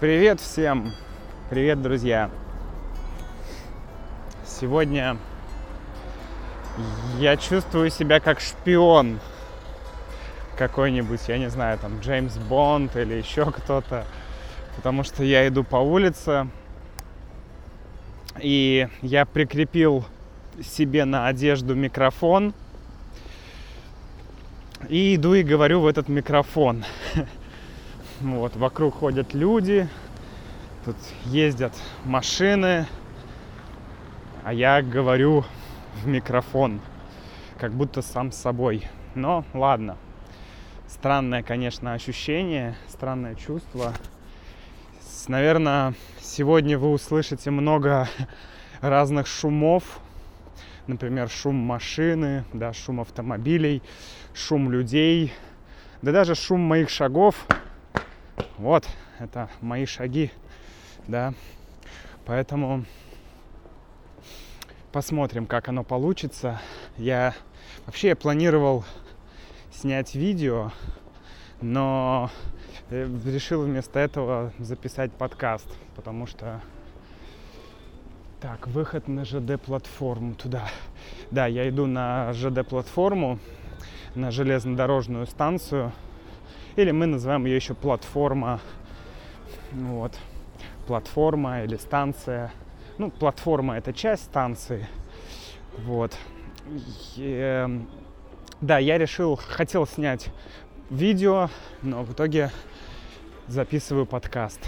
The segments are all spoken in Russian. Привет всем! Привет, друзья! Сегодня я чувствую себя как шпион какой-нибудь, я не знаю, там Джеймс Бонд или еще кто-то, потому что я иду по улице, и я прикрепил себе на одежду микрофон и иду и говорю в этот микрофон. Вот, вокруг ходят люди, тут ездят машины, а я говорю в микрофон, как будто сам с собой. Но ладно, странное, конечно, ощущение, странное чувство. Наверное, сегодня вы услышите много разных шумов, например, шум машины, да, шум автомобилей, шум людей, да даже шум моих шагов. Вот, это мои шаги, да, поэтому посмотрим, как оно получится. Я планировал снять видео, но решил вместо этого записать подкаст, потому что, так, выход на ЖД-платформу туда. Да, я иду на ЖД-платформу, на железнодорожную станцию. Или мы называем ее еще платформа, вот, платформа или станция. Ну, платформа – это часть станции, вот. Да, я хотел снять видео, но в итоге записываю подкаст.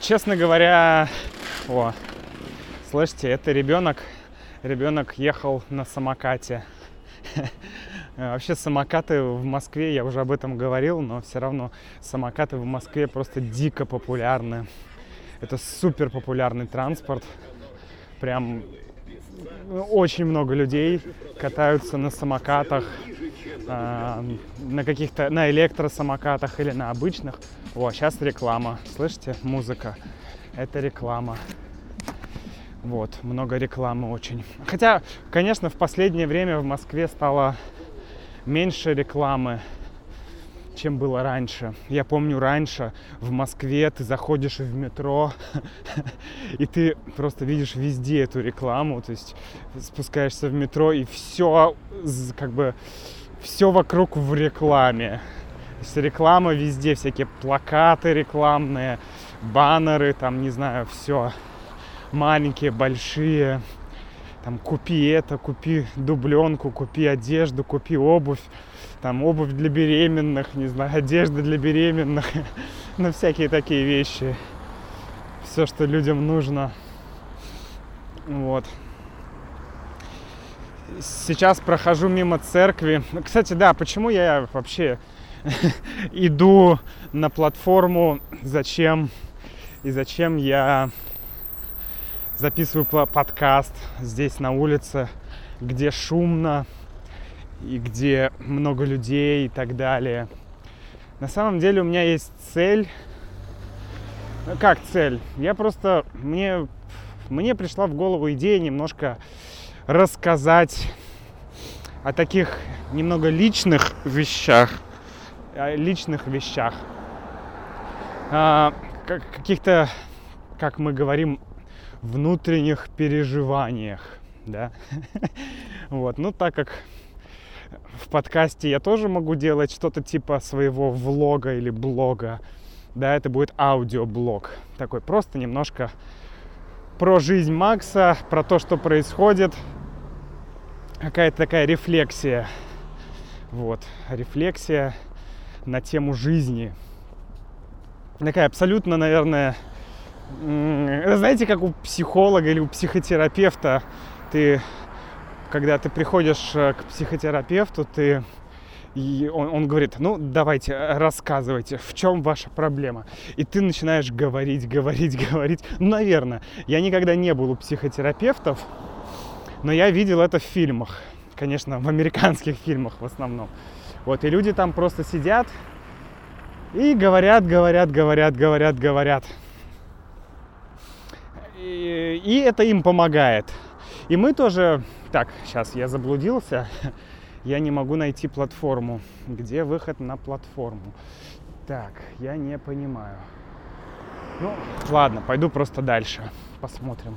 Честно говоря, слышите, это ребенок. Ребенок ехал на самокате. Вообще самокаты в Москве, я уже об этом говорил, но все равно самокаты в Москве просто дико популярны. Это супер популярный транспорт. Прям очень много людей катаются на самокатах, на каких-то, на электросамокатах или на обычных. О, сейчас реклама. Слышите? Музыка. Это реклама. Вот, много рекламы очень. Хотя, конечно, в последнее время в Москве стало меньше рекламы, чем было раньше. Я помню, раньше в Москве ты заходишь в метро, и ты просто видишь везде эту рекламу. То есть спускаешься в метро, и все, как бы, все вокруг в рекламе. То есть реклама везде, всякие плакаты рекламные, баннеры, там, не знаю, все. Маленькие, большие, там, купи это, купи дубленку, купи одежду, купи обувь, там, обувь для беременных, не знаю, одежда для беременных, ну, всякие такие вещи, все, что людям нужно, вот. Сейчас прохожу мимо церкви, кстати, да, почему я вообще иду на платформу, зачем, и зачем я записываю подкаст здесь на улице, где шумно и где много людей и так далее. На самом деле у меня есть цель. Как цель? Я просто... Мне пришла в голову идея немножко рассказать о таких немного личных вещах. Каких-то, как мы говорим, внутренних переживаниях, да, вот, ну, так как в подкасте я тоже могу делать что-то типа своего влога или блога, да, это будет аудиоблог, такой просто немножко про жизнь Макса, про то, что происходит, какая-то такая рефлексия, вот, рефлексия на тему жизни, такая абсолютно, наверное, знаете, как у психолога или у психотерапевта, когда ты приходишь к психотерапевту, он говорит, ну, давайте, рассказывайте, в чем ваша проблема. И ты начинаешь говорить. Ну, наверное, я никогда не был у психотерапевтов, но я видел это в фильмах, конечно, в американских фильмах в основном. Вот, и люди там просто сидят и говорят. И это им помогает. И мы тоже... Так, сейчас я заблудился. я не могу найти платформу. Где выход на платформу? Так, я не понимаю. Ну, ладно, пойду просто дальше. Посмотрим.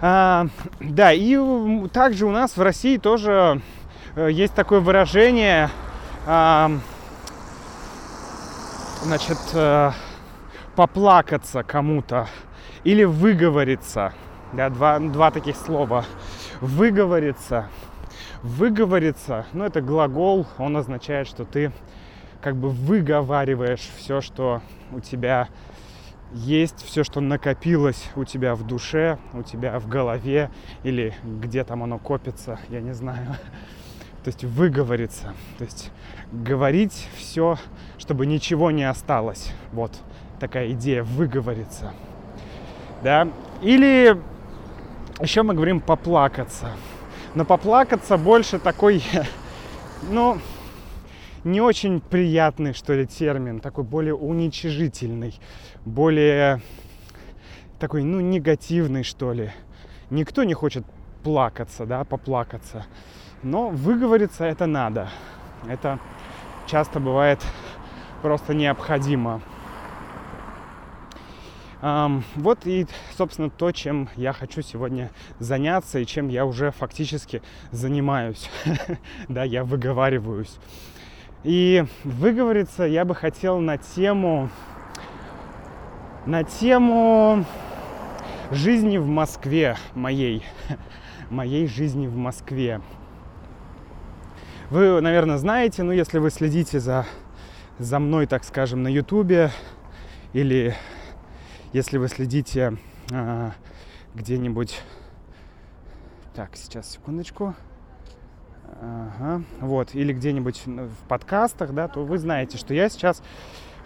Да, и также у нас в России тоже есть такое выражение, значит, поплакаться кому-то или выговориться. Да, два таких слова. Выговориться. Выговориться, ну, это глагол, он означает, что ты как бы выговариваешь все, что у тебя есть, все, что накопилось у тебя в душе, у тебя в голове, или где там оно копится, я не знаю. То есть выговориться, то есть говорить все, чтобы ничего не осталось. Вот такая идея — выговориться. Да? Или еще мы говорим поплакаться. Но поплакаться больше такой, ну, не очень приятный, что ли, термин. Такой более уничижительный, более такой, ну, негативный, что ли. Никто не хочет плакаться, да, поплакаться. Но выговориться это надо. Это часто бывает просто необходимо. Вот и, собственно, то, чем я хочу сегодня заняться и чем я уже фактически занимаюсь. Да, я выговариваюсь. И выговориться я бы хотел на тему жизни в Москве, моей жизни в Москве. Вы, наверное, знаете, ну, если вы следите за мной, так скажем, на Ютубе, или если вы следите где-нибудь... Так, сейчас, секундочку. Ага, вот. Или где-нибудь в подкастах, да, то вы знаете, что я сейчас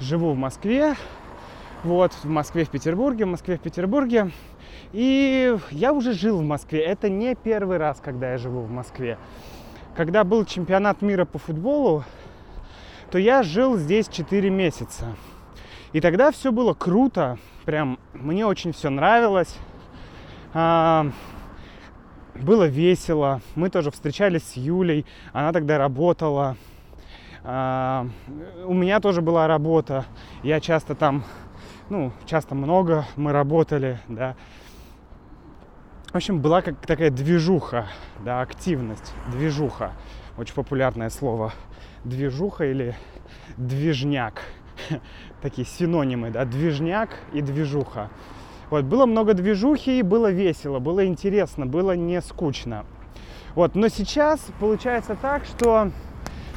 живу в Москве. Вот, в Москве, в Петербурге, И я уже жил в Москве. Это не первый раз, когда я живу в Москве. Когда был чемпионат мира по футболу, то я жил здесь 4 месяца. И тогда все было круто, прям мне очень все нравилось, было весело. Мы тоже встречались с Юлей, она тогда работала, у меня тоже была работа, я часто там, ну, часто много мы работали, да. В общем, была как такая движуха, да, активность, движуха, очень популярное слово, движуха или движняк. Такие синонимы, да, движняк и движуха. Вот, было много движухи, и было весело, было интересно, было не скучно. Вот, но сейчас получается так, что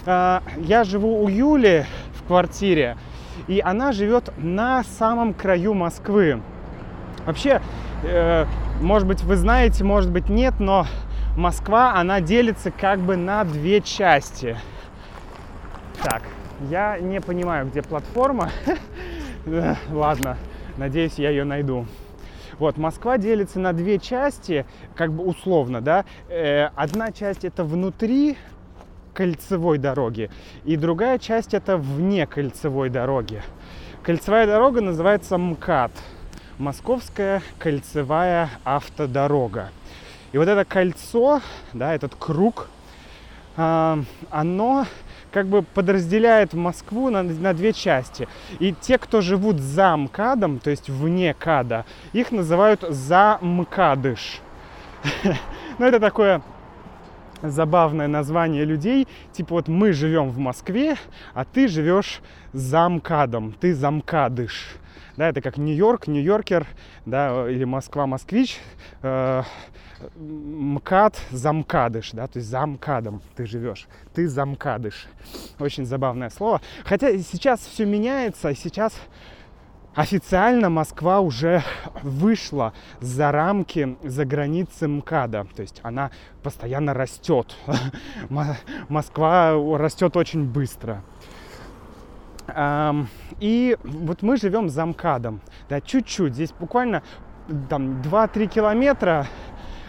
я живу у Юли в квартире, и она живет на самом краю Москвы. Вообще, может быть, вы знаете, может быть, нет, но Москва, она делится как бы на две части. Так. Я не понимаю, где платформа. Ладно, надеюсь, я ее найду. Вот, Москва делится на две части, как бы условно, да. Одна часть — это внутри кольцевой дороги, и другая часть — это вне кольцевой дороги. Кольцевая дорога называется МКАД. Московская кольцевая автодорога. И вот это кольцо, да, этот круг, оно... как бы подразделяет Москву на две части. И те, кто живут за МКАДом, то есть вне КАДа, их называют замкадыш. Ну, это такое забавное название людей. Типа вот мы живем в Москве, а ты живешь за МКАДом, ты замкадыш. Да, это как Нью-Йорк, нью-йоркер, да, или Москва, москвич, МКАД, замкадыш, да, то есть за МКАДом ты живешь, ты замкадыш. Очень забавное слово. Хотя сейчас все меняется, и сейчас официально Москва уже вышла за рамки, за границы МКАДа. То есть она постоянно растет. Москва растет очень быстро. И вот мы живем за МКАДом, да, чуть-чуть, здесь буквально там 2-3 километра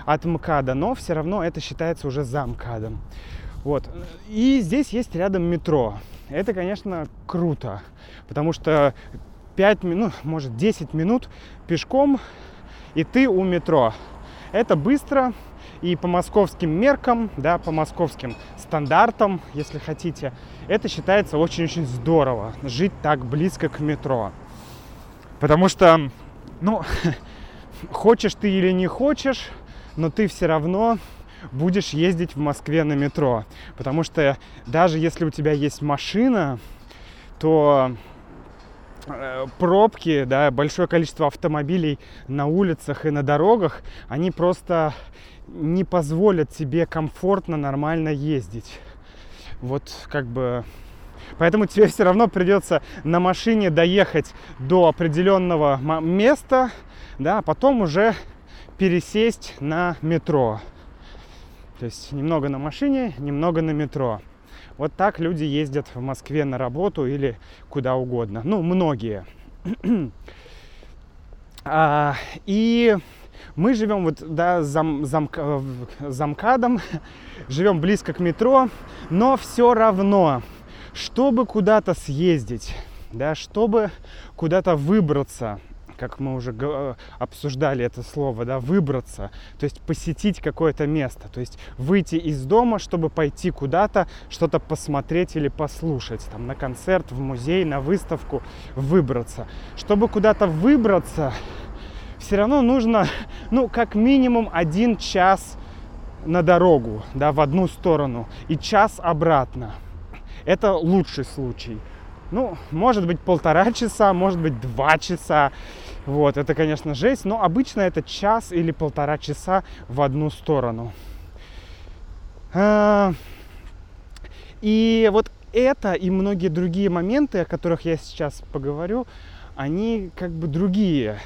от МКАДа, но все равно это считается уже за МКАДом. Вот, и здесь есть рядом метро, это, конечно, круто, потому что 5 минут, может 10 минут пешком, и ты у метро, это быстро. И по московским меркам, да, по московским стандартам, если хотите, это считается очень-очень здорово, жить так близко к метро. Потому что, ну, хочешь ты или не хочешь, но ты все равно будешь ездить в Москве на метро. Потому что даже если у тебя есть машина, то пробки, да, большое количество автомобилей на улицах и на дорогах, они просто не позволят тебе комфортно, нормально ездить. Вот как бы... Поэтому тебе все равно придется на машине доехать до определенного места, да, а потом уже пересесть на метро. То есть немного на машине, немного на метро. Вот так люди ездят в Москве на работу или куда угодно. Ну, многие. И мы живем вот, да, за МКАДом, живем близко к метро, но все равно, чтобы куда-то съездить, да, чтобы куда-то выбраться, как мы уже обсуждали это слово, да, выбраться, то есть посетить какое-то место, то есть выйти из дома, чтобы пойти куда-то, что-то посмотреть или послушать, там, на концерт, в музей, на выставку, выбраться. Чтобы куда-то выбраться, все равно нужно, ну, как минимум 1 час на дорогу, да, в одну сторону и 1 час обратно. Это лучший случай. Ну, может быть, 1,5 часа, может быть, 2 часа. Вот, это, конечно, жесть, но обычно это 1 или 1,5 часа в одну сторону. И вот это и многие другие моменты, о которых я сейчас поговорю, они как бы другие.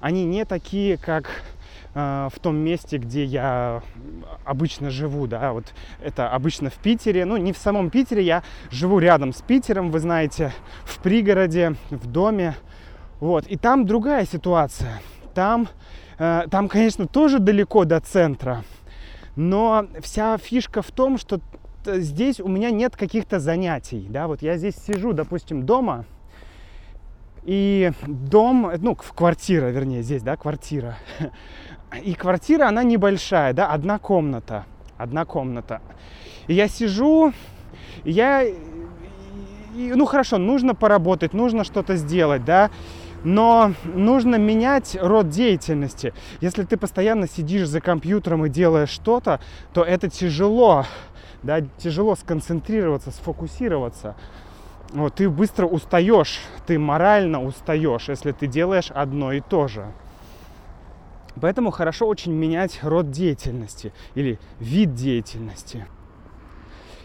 Они не такие, как в том месте, где я обычно живу, да, вот это обычно в Питере, ну, не в самом Питере, я живу рядом с Питером, вы знаете, в пригороде, в доме, вот, и там другая ситуация, там, конечно, тоже далеко до центра, но вся фишка в том, что здесь у меня нет каких-то занятий, да, вот я здесь сижу, допустим, дома, и дом, ну, квартира, вернее, здесь, да, квартира. И квартира, она небольшая, да, одна комната. И я сижу, ну, хорошо, нужно поработать, нужно что-то сделать, да, но нужно менять род деятельности. Если ты постоянно сидишь за компьютером и делаешь что-то, то это тяжело, да, тяжело сконцентрироваться, сфокусироваться. Вот, ты быстро устаешь, ты морально устаешь, если ты делаешь одно и то же. Поэтому хорошо очень менять род деятельности или вид деятельности.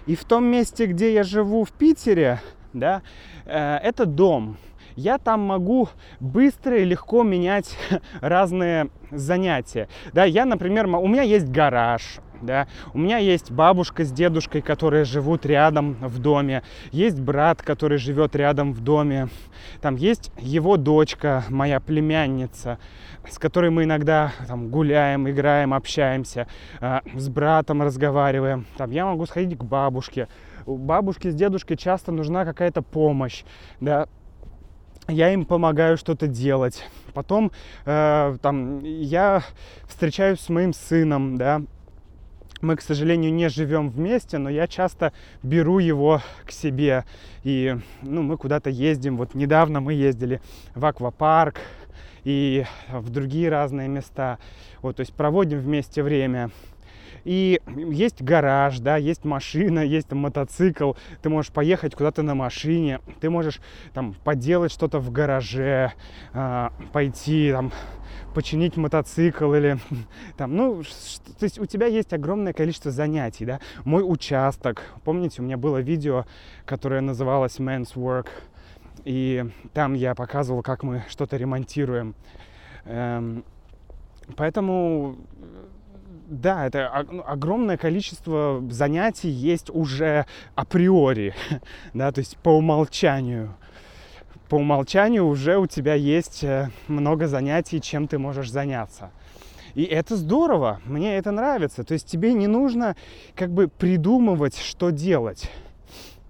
И в том месте, где я живу в Питере, да, это дом. Я там могу быстро и легко менять разные занятия. Да, я, например, у меня есть гараж. Да. У меня есть бабушка с дедушкой, которые живут рядом в доме. Есть брат, который живет рядом в доме. Там есть его дочка, моя племянница, с которой мы иногда там гуляем, играем, общаемся, с братом разговариваем. Там я могу сходить к бабушке. У бабушки с дедушкой часто нужна какая-то помощь, да. Я им помогаю что-то делать. Потом там, я встречаюсь с моим сыном, да. Мы, к сожалению, не живем вместе, но я часто беру его к себе. И, ну, мы куда-то ездим. Вот недавно мы ездили в аквапарк и в другие разные места. Вот, то есть проводим вместе время. И есть гараж, да, есть машина, есть там мотоцикл. Ты можешь поехать куда-то на машине. Ты можешь там поделать что-то в гараже, пойти там... починить мотоцикл или там, ну, то есть у тебя есть огромное количество занятий, да. Мой участок, помните, у меня было видео, которое называлось Man's Work, и там я показывал, как мы что-то ремонтируем. Поэтому, да, это огромное количество занятий есть уже априори, да, то есть по умолчанию. По умолчанию уже у тебя есть много занятий, чем ты можешь заняться. И это здорово, мне это нравится. То есть тебе не нужно как бы придумывать, что делать,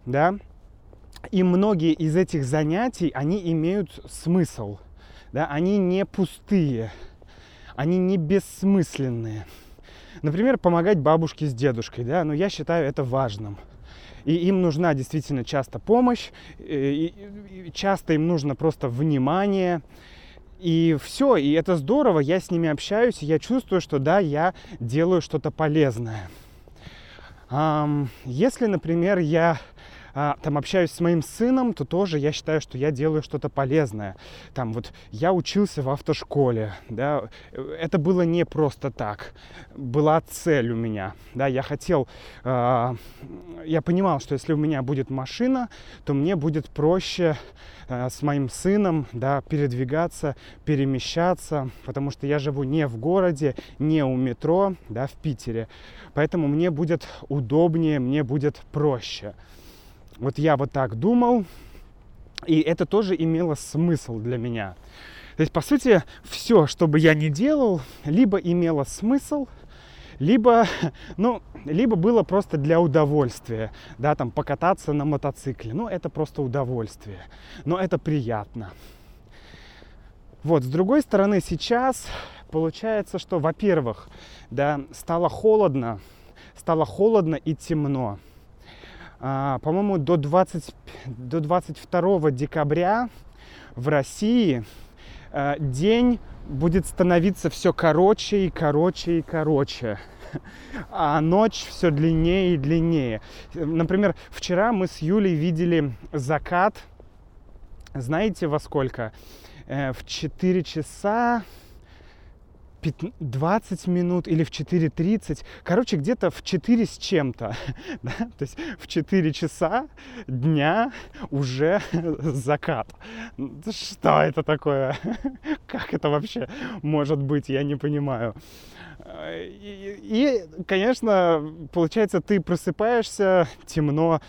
да? И многие из этих занятий, они имеют смысл, да? Они не пустые, они не бессмысленные. Например, помогать бабушке с дедушкой, да, но я считаю это важным. И им нужна действительно часто помощь, и часто им нужно просто внимание. И все, и это здорово, я с ними общаюсь, и я чувствую, что да, я делаю что-то полезное. Если, например, я там общаюсь с моим сыном, то тоже я считаю, что я делаю что-то полезное. Там вот я учился в автошколе, да, это было не просто так, была цель у меня, да, я хотел, я понимал, что если у меня будет машина, то мне будет проще с моим сыном, да, передвигаться, перемещаться, потому что я живу не в городе, не у метро, да, в Питере, поэтому мне будет удобнее, мне будет проще. Вот я вот так думал, и это тоже имело смысл для меня. То есть, по сути, все, что бы я ни делал, либо имело смысл, либо было просто для удовольствия, да, там, покататься на мотоцикле. Ну, это просто удовольствие, но это приятно. Вот, с другой стороны, сейчас получается, что, во-первых, да, стало холодно и темно. По-моему, до 22 декабря в России день будет становиться все короче и короче и короче, а ночь все длиннее и длиннее. Например, вчера мы с Юлей видели закат, знаете, во сколько? В 4 часа 20 минут или в 4:30, короче, где-то в 4 с чем-то, да? То есть в 4 часа дня уже закат. Что это такое? Как это вообще может быть? Я не понимаю. И, конечно, получается, ты просыпаешься, темно,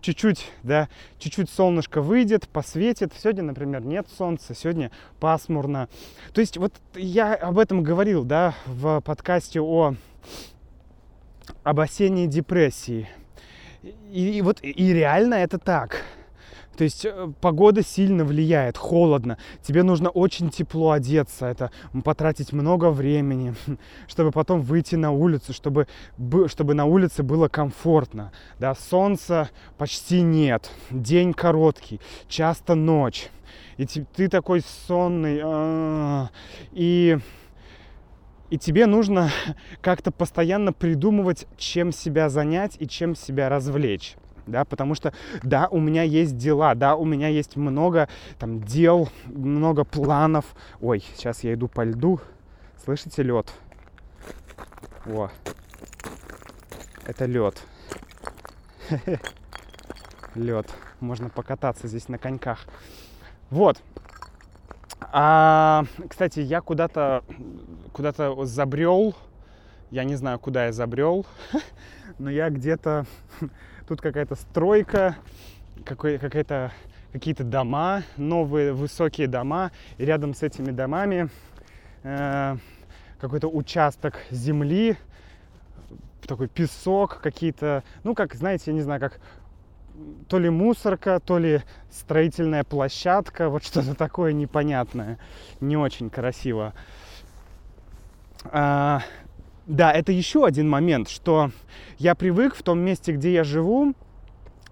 чуть-чуть, да, чуть-чуть солнышко выйдет, посветит. Сегодня, например, нет солнца, сегодня пасмурно. То есть вот я об этом говорил, да, в подкасте об осенней депрессии. И вот и реально это так. То есть погода сильно влияет, холодно, тебе нужно очень тепло одеться, это потратить много времени, чтобы потом выйти на улицу, чтобы на улице было комфортно, да, солнца почти нет, день короткий, часто ночь, и ты такой сонный, и тебе нужно как-то постоянно придумывать, чем себя занять и чем себя развлечь. Да, потому что, да, у меня есть дела, да, у меня есть много там дел, много планов. Ой, сейчас я иду по льду. Слышите лед? О, это лед. Лед. Можно покататься здесь на коньках. Вот. Кстати, я куда-то забрел. Я не знаю, куда я забрел, но я где-то... Тут какая-то стройка, какие-то дома, новые высокие дома. И рядом с этими домами какой-то участок земли, такой песок, какие-то, ну, как, знаете, я не знаю, как то ли мусорка, то ли строительная площадка, вот что-то такое непонятное, не очень красиво. Да, это еще один момент, что я привык в том месте, где я живу,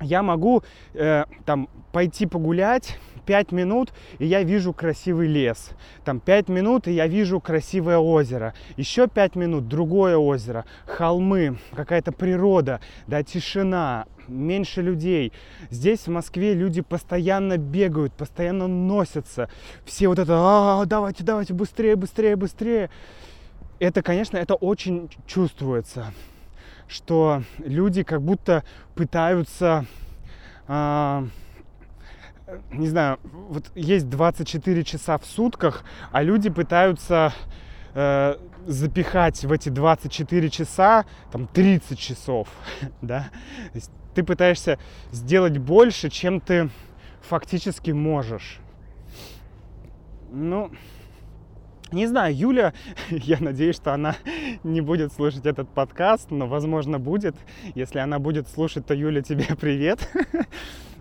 я могу там пойти погулять 5 минут, и я вижу красивый лес. Там 5 минут, и я вижу красивое озеро. Еще 5 минут, другое озеро, холмы, какая-то природа, да, тишина, меньше людей. Здесь, в Москве, люди постоянно бегают, постоянно носятся. Все вот это, давайте, быстрее. Это, конечно, это очень чувствуется, что люди как будто пытаются, не знаю, вот есть 24 часа в сутках, а люди пытаются запихать в эти 24 часа, там, 30 часов, да, то есть ты пытаешься сделать больше, чем ты фактически можешь, ну... Не знаю, Юля, я надеюсь, что она не будет слушать этот подкаст, но, возможно, будет. Если она будет слушать, то, Юля, тебе привет.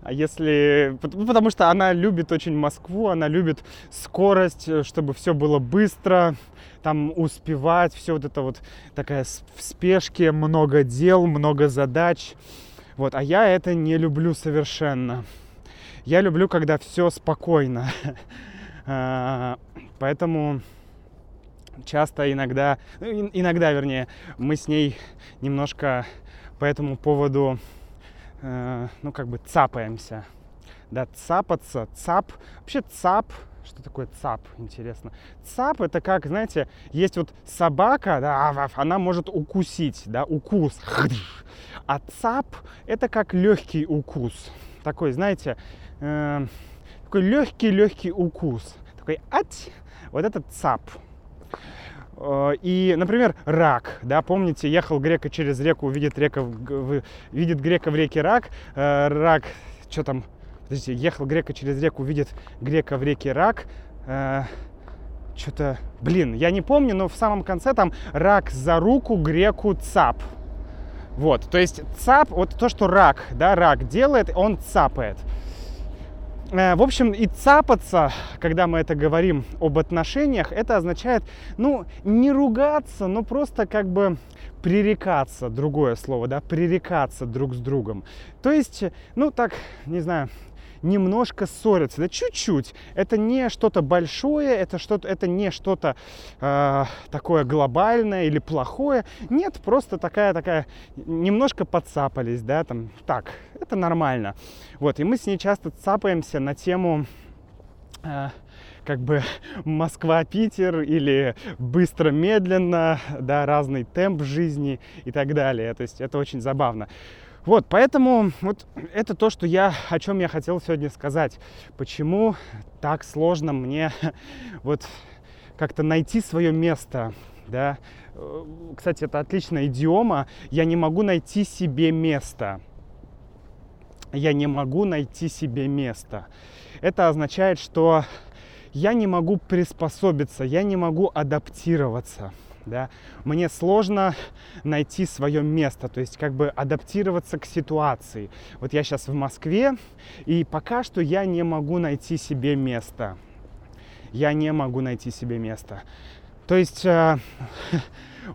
А если... Потому что она любит очень Москву, она любит скорость, чтобы все было быстро, там успевать, все вот это вот такая в спешке, много дел, много задач. Вот, а я это не люблю совершенно. Я люблю, когда все спокойно. Поэтому часто иногда, мы с ней немножко по этому поводу, цапаемся. Да, цапаться, цап. Вообще цап, что такое цап, интересно? Цап — это как, знаете, есть вот собака, да, она может укусить, да, укус. А цап — это как легкий укус. Такой, знаете, такой легкий-легкий укус. Такой ать, вот это цап. И, например, рак, да, помните, ехал грека через реку, видит грека в реке рак, я не помню, но в самом конце там рак за руку греку цап. Вот, то есть цап, вот то, что рак, да, рак делает, он цапает. В общем, и цапаться, когда мы это говорим об отношениях, это означает, не ругаться, но просто как бы пререкаться, другое слово, да, пререкаться друг с другом. То есть, немножко ссориться, да, чуть-чуть. Это не что-то большое, это не что-то такое глобальное или плохое. Нет, просто такая, немножко подцапались, да, там, так, это нормально. Вот, и мы с ней часто цапаемся на тему, Москва-Питер или быстро-медленно, да, разный темп жизни и так далее. То есть это очень забавно. Вот, поэтому вот это то, о чем я хотел сегодня сказать. Почему так сложно мне вот как-то найти свое место, да? Кстати, это отличная идиома. Я не могу найти себе место. Я не могу найти себе место. Это означает, что я не могу приспособиться, я не могу адаптироваться. Да, мне сложно найти свое место, то есть адаптироваться к ситуации. Вот я сейчас в Москве, и пока что я не могу найти себе место. То есть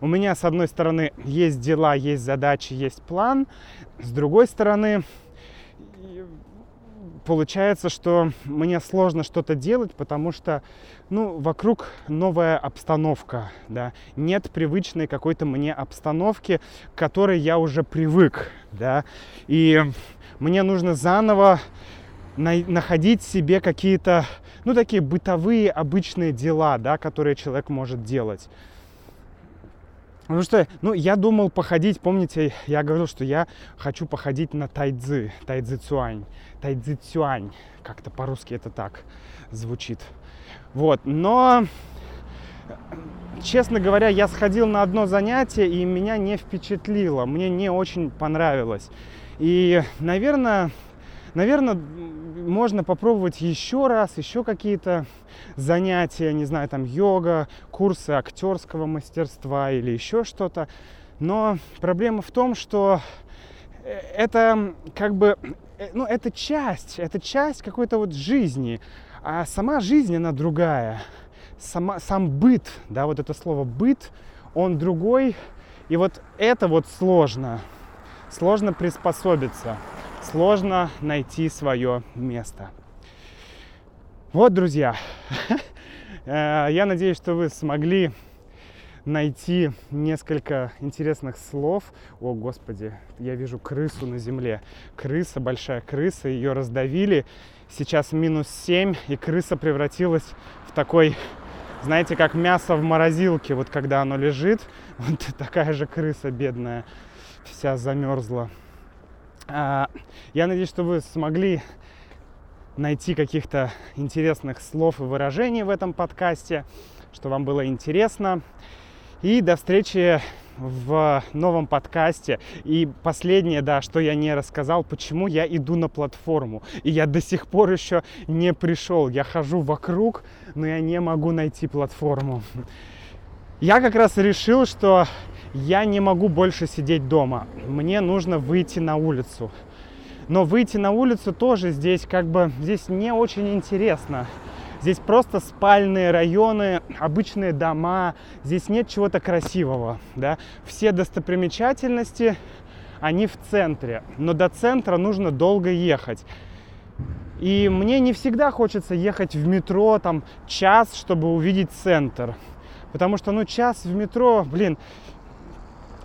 у меня, с одной стороны, есть дела, есть задачи, есть план. С другой стороны, получается, что мне сложно что-то делать, потому что, вокруг новая обстановка, да, нет привычной какой-то мне обстановки, к которой я уже привык, да, и мне нужно заново находить себе какие-то, такие бытовые, обычные дела, да, которые человек может делать. Потому что, я думал походить, помните, я говорил, что я хочу походить на тайдзи, тайдзицюань, как-то по-русски это так звучит. Вот, но, честно говоря, я сходил на одно занятие, и меня не впечатлило, мне не очень понравилось. И, наверное, можно попробовать еще раз, еще какие-то занятия, не знаю, там йога, курсы актерского мастерства или еще что-то. Но проблема в том, что это это часть какой-то вот жизни, а сама жизнь, она другая. Сам быт, да, вот это слово быт, он другой, и вот это вот сложно. Сложно приспособиться. Сложно найти свое место. Вот, друзья, я надеюсь, что вы смогли найти несколько интересных слов. О, Господи, я вижу крысу на земле. Крыса, большая крыса, ее раздавили. Сейчас -7, и крыса превратилась в такой, знаете, как мясо в морозилке. Вот когда оно лежит, вот такая же крыса бедная, вся замерзла. Я надеюсь, что вы смогли найти каких-то интересных слов и выражений в этом подкасте, что вам было интересно. И до встречи в новом подкасте. И последнее, да, что я не рассказал, почему я иду на платформу. И я до сих пор еще не пришел. Я хожу вокруг, но я не могу найти платформу. Я как раз решил, что я не могу больше сидеть дома. Мне нужно выйти на улицу. но выйти на улицу тоже здесь как бы, здесь не очень интересно. Здесь просто спальные районы, обычные дома, здесь нет чего-то красивого, да. Все достопримечательности, они в центре, но до центра нужно долго ехать. И мне не всегда хочется ехать в метро, там, час, чтобы увидеть центр. Потому что, ну, час в метро, блин,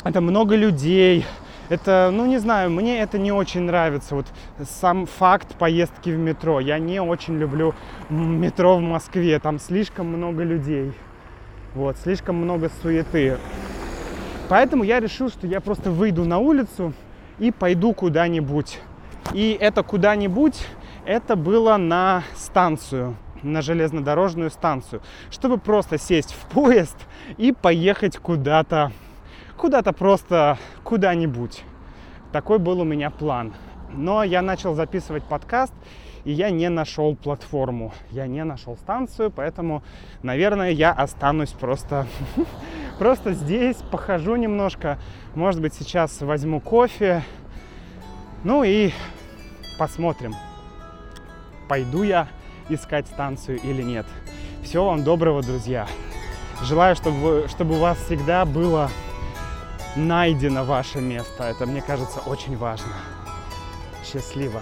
это много людей. Это, ну, не знаю, мне это не очень нравится. Вот сам факт поездки в метро. Я не очень люблю метро в Москве. Там слишком много людей. Вот, слишком много суеты. Поэтому я решил, что я просто выйду на улицу и пойду куда-нибудь. И это куда-нибудь... Это было на станцию, на железнодорожную станцию, чтобы просто сесть в поезд и поехать куда-то, просто куда-нибудь. Такой был у меня план. Но я начал записывать подкаст, и я не нашел платформу, я не нашел станцию, поэтому, наверное, я останусь просто здесь, похожу немножко. Может быть, сейчас возьму кофе, ну и посмотрим. Пойду я искать станцию или нет. Всего вам доброго, друзья. Желаю, чтобы у вас всегда было найдено ваше место. Это, мне кажется, очень важно. Счастливо.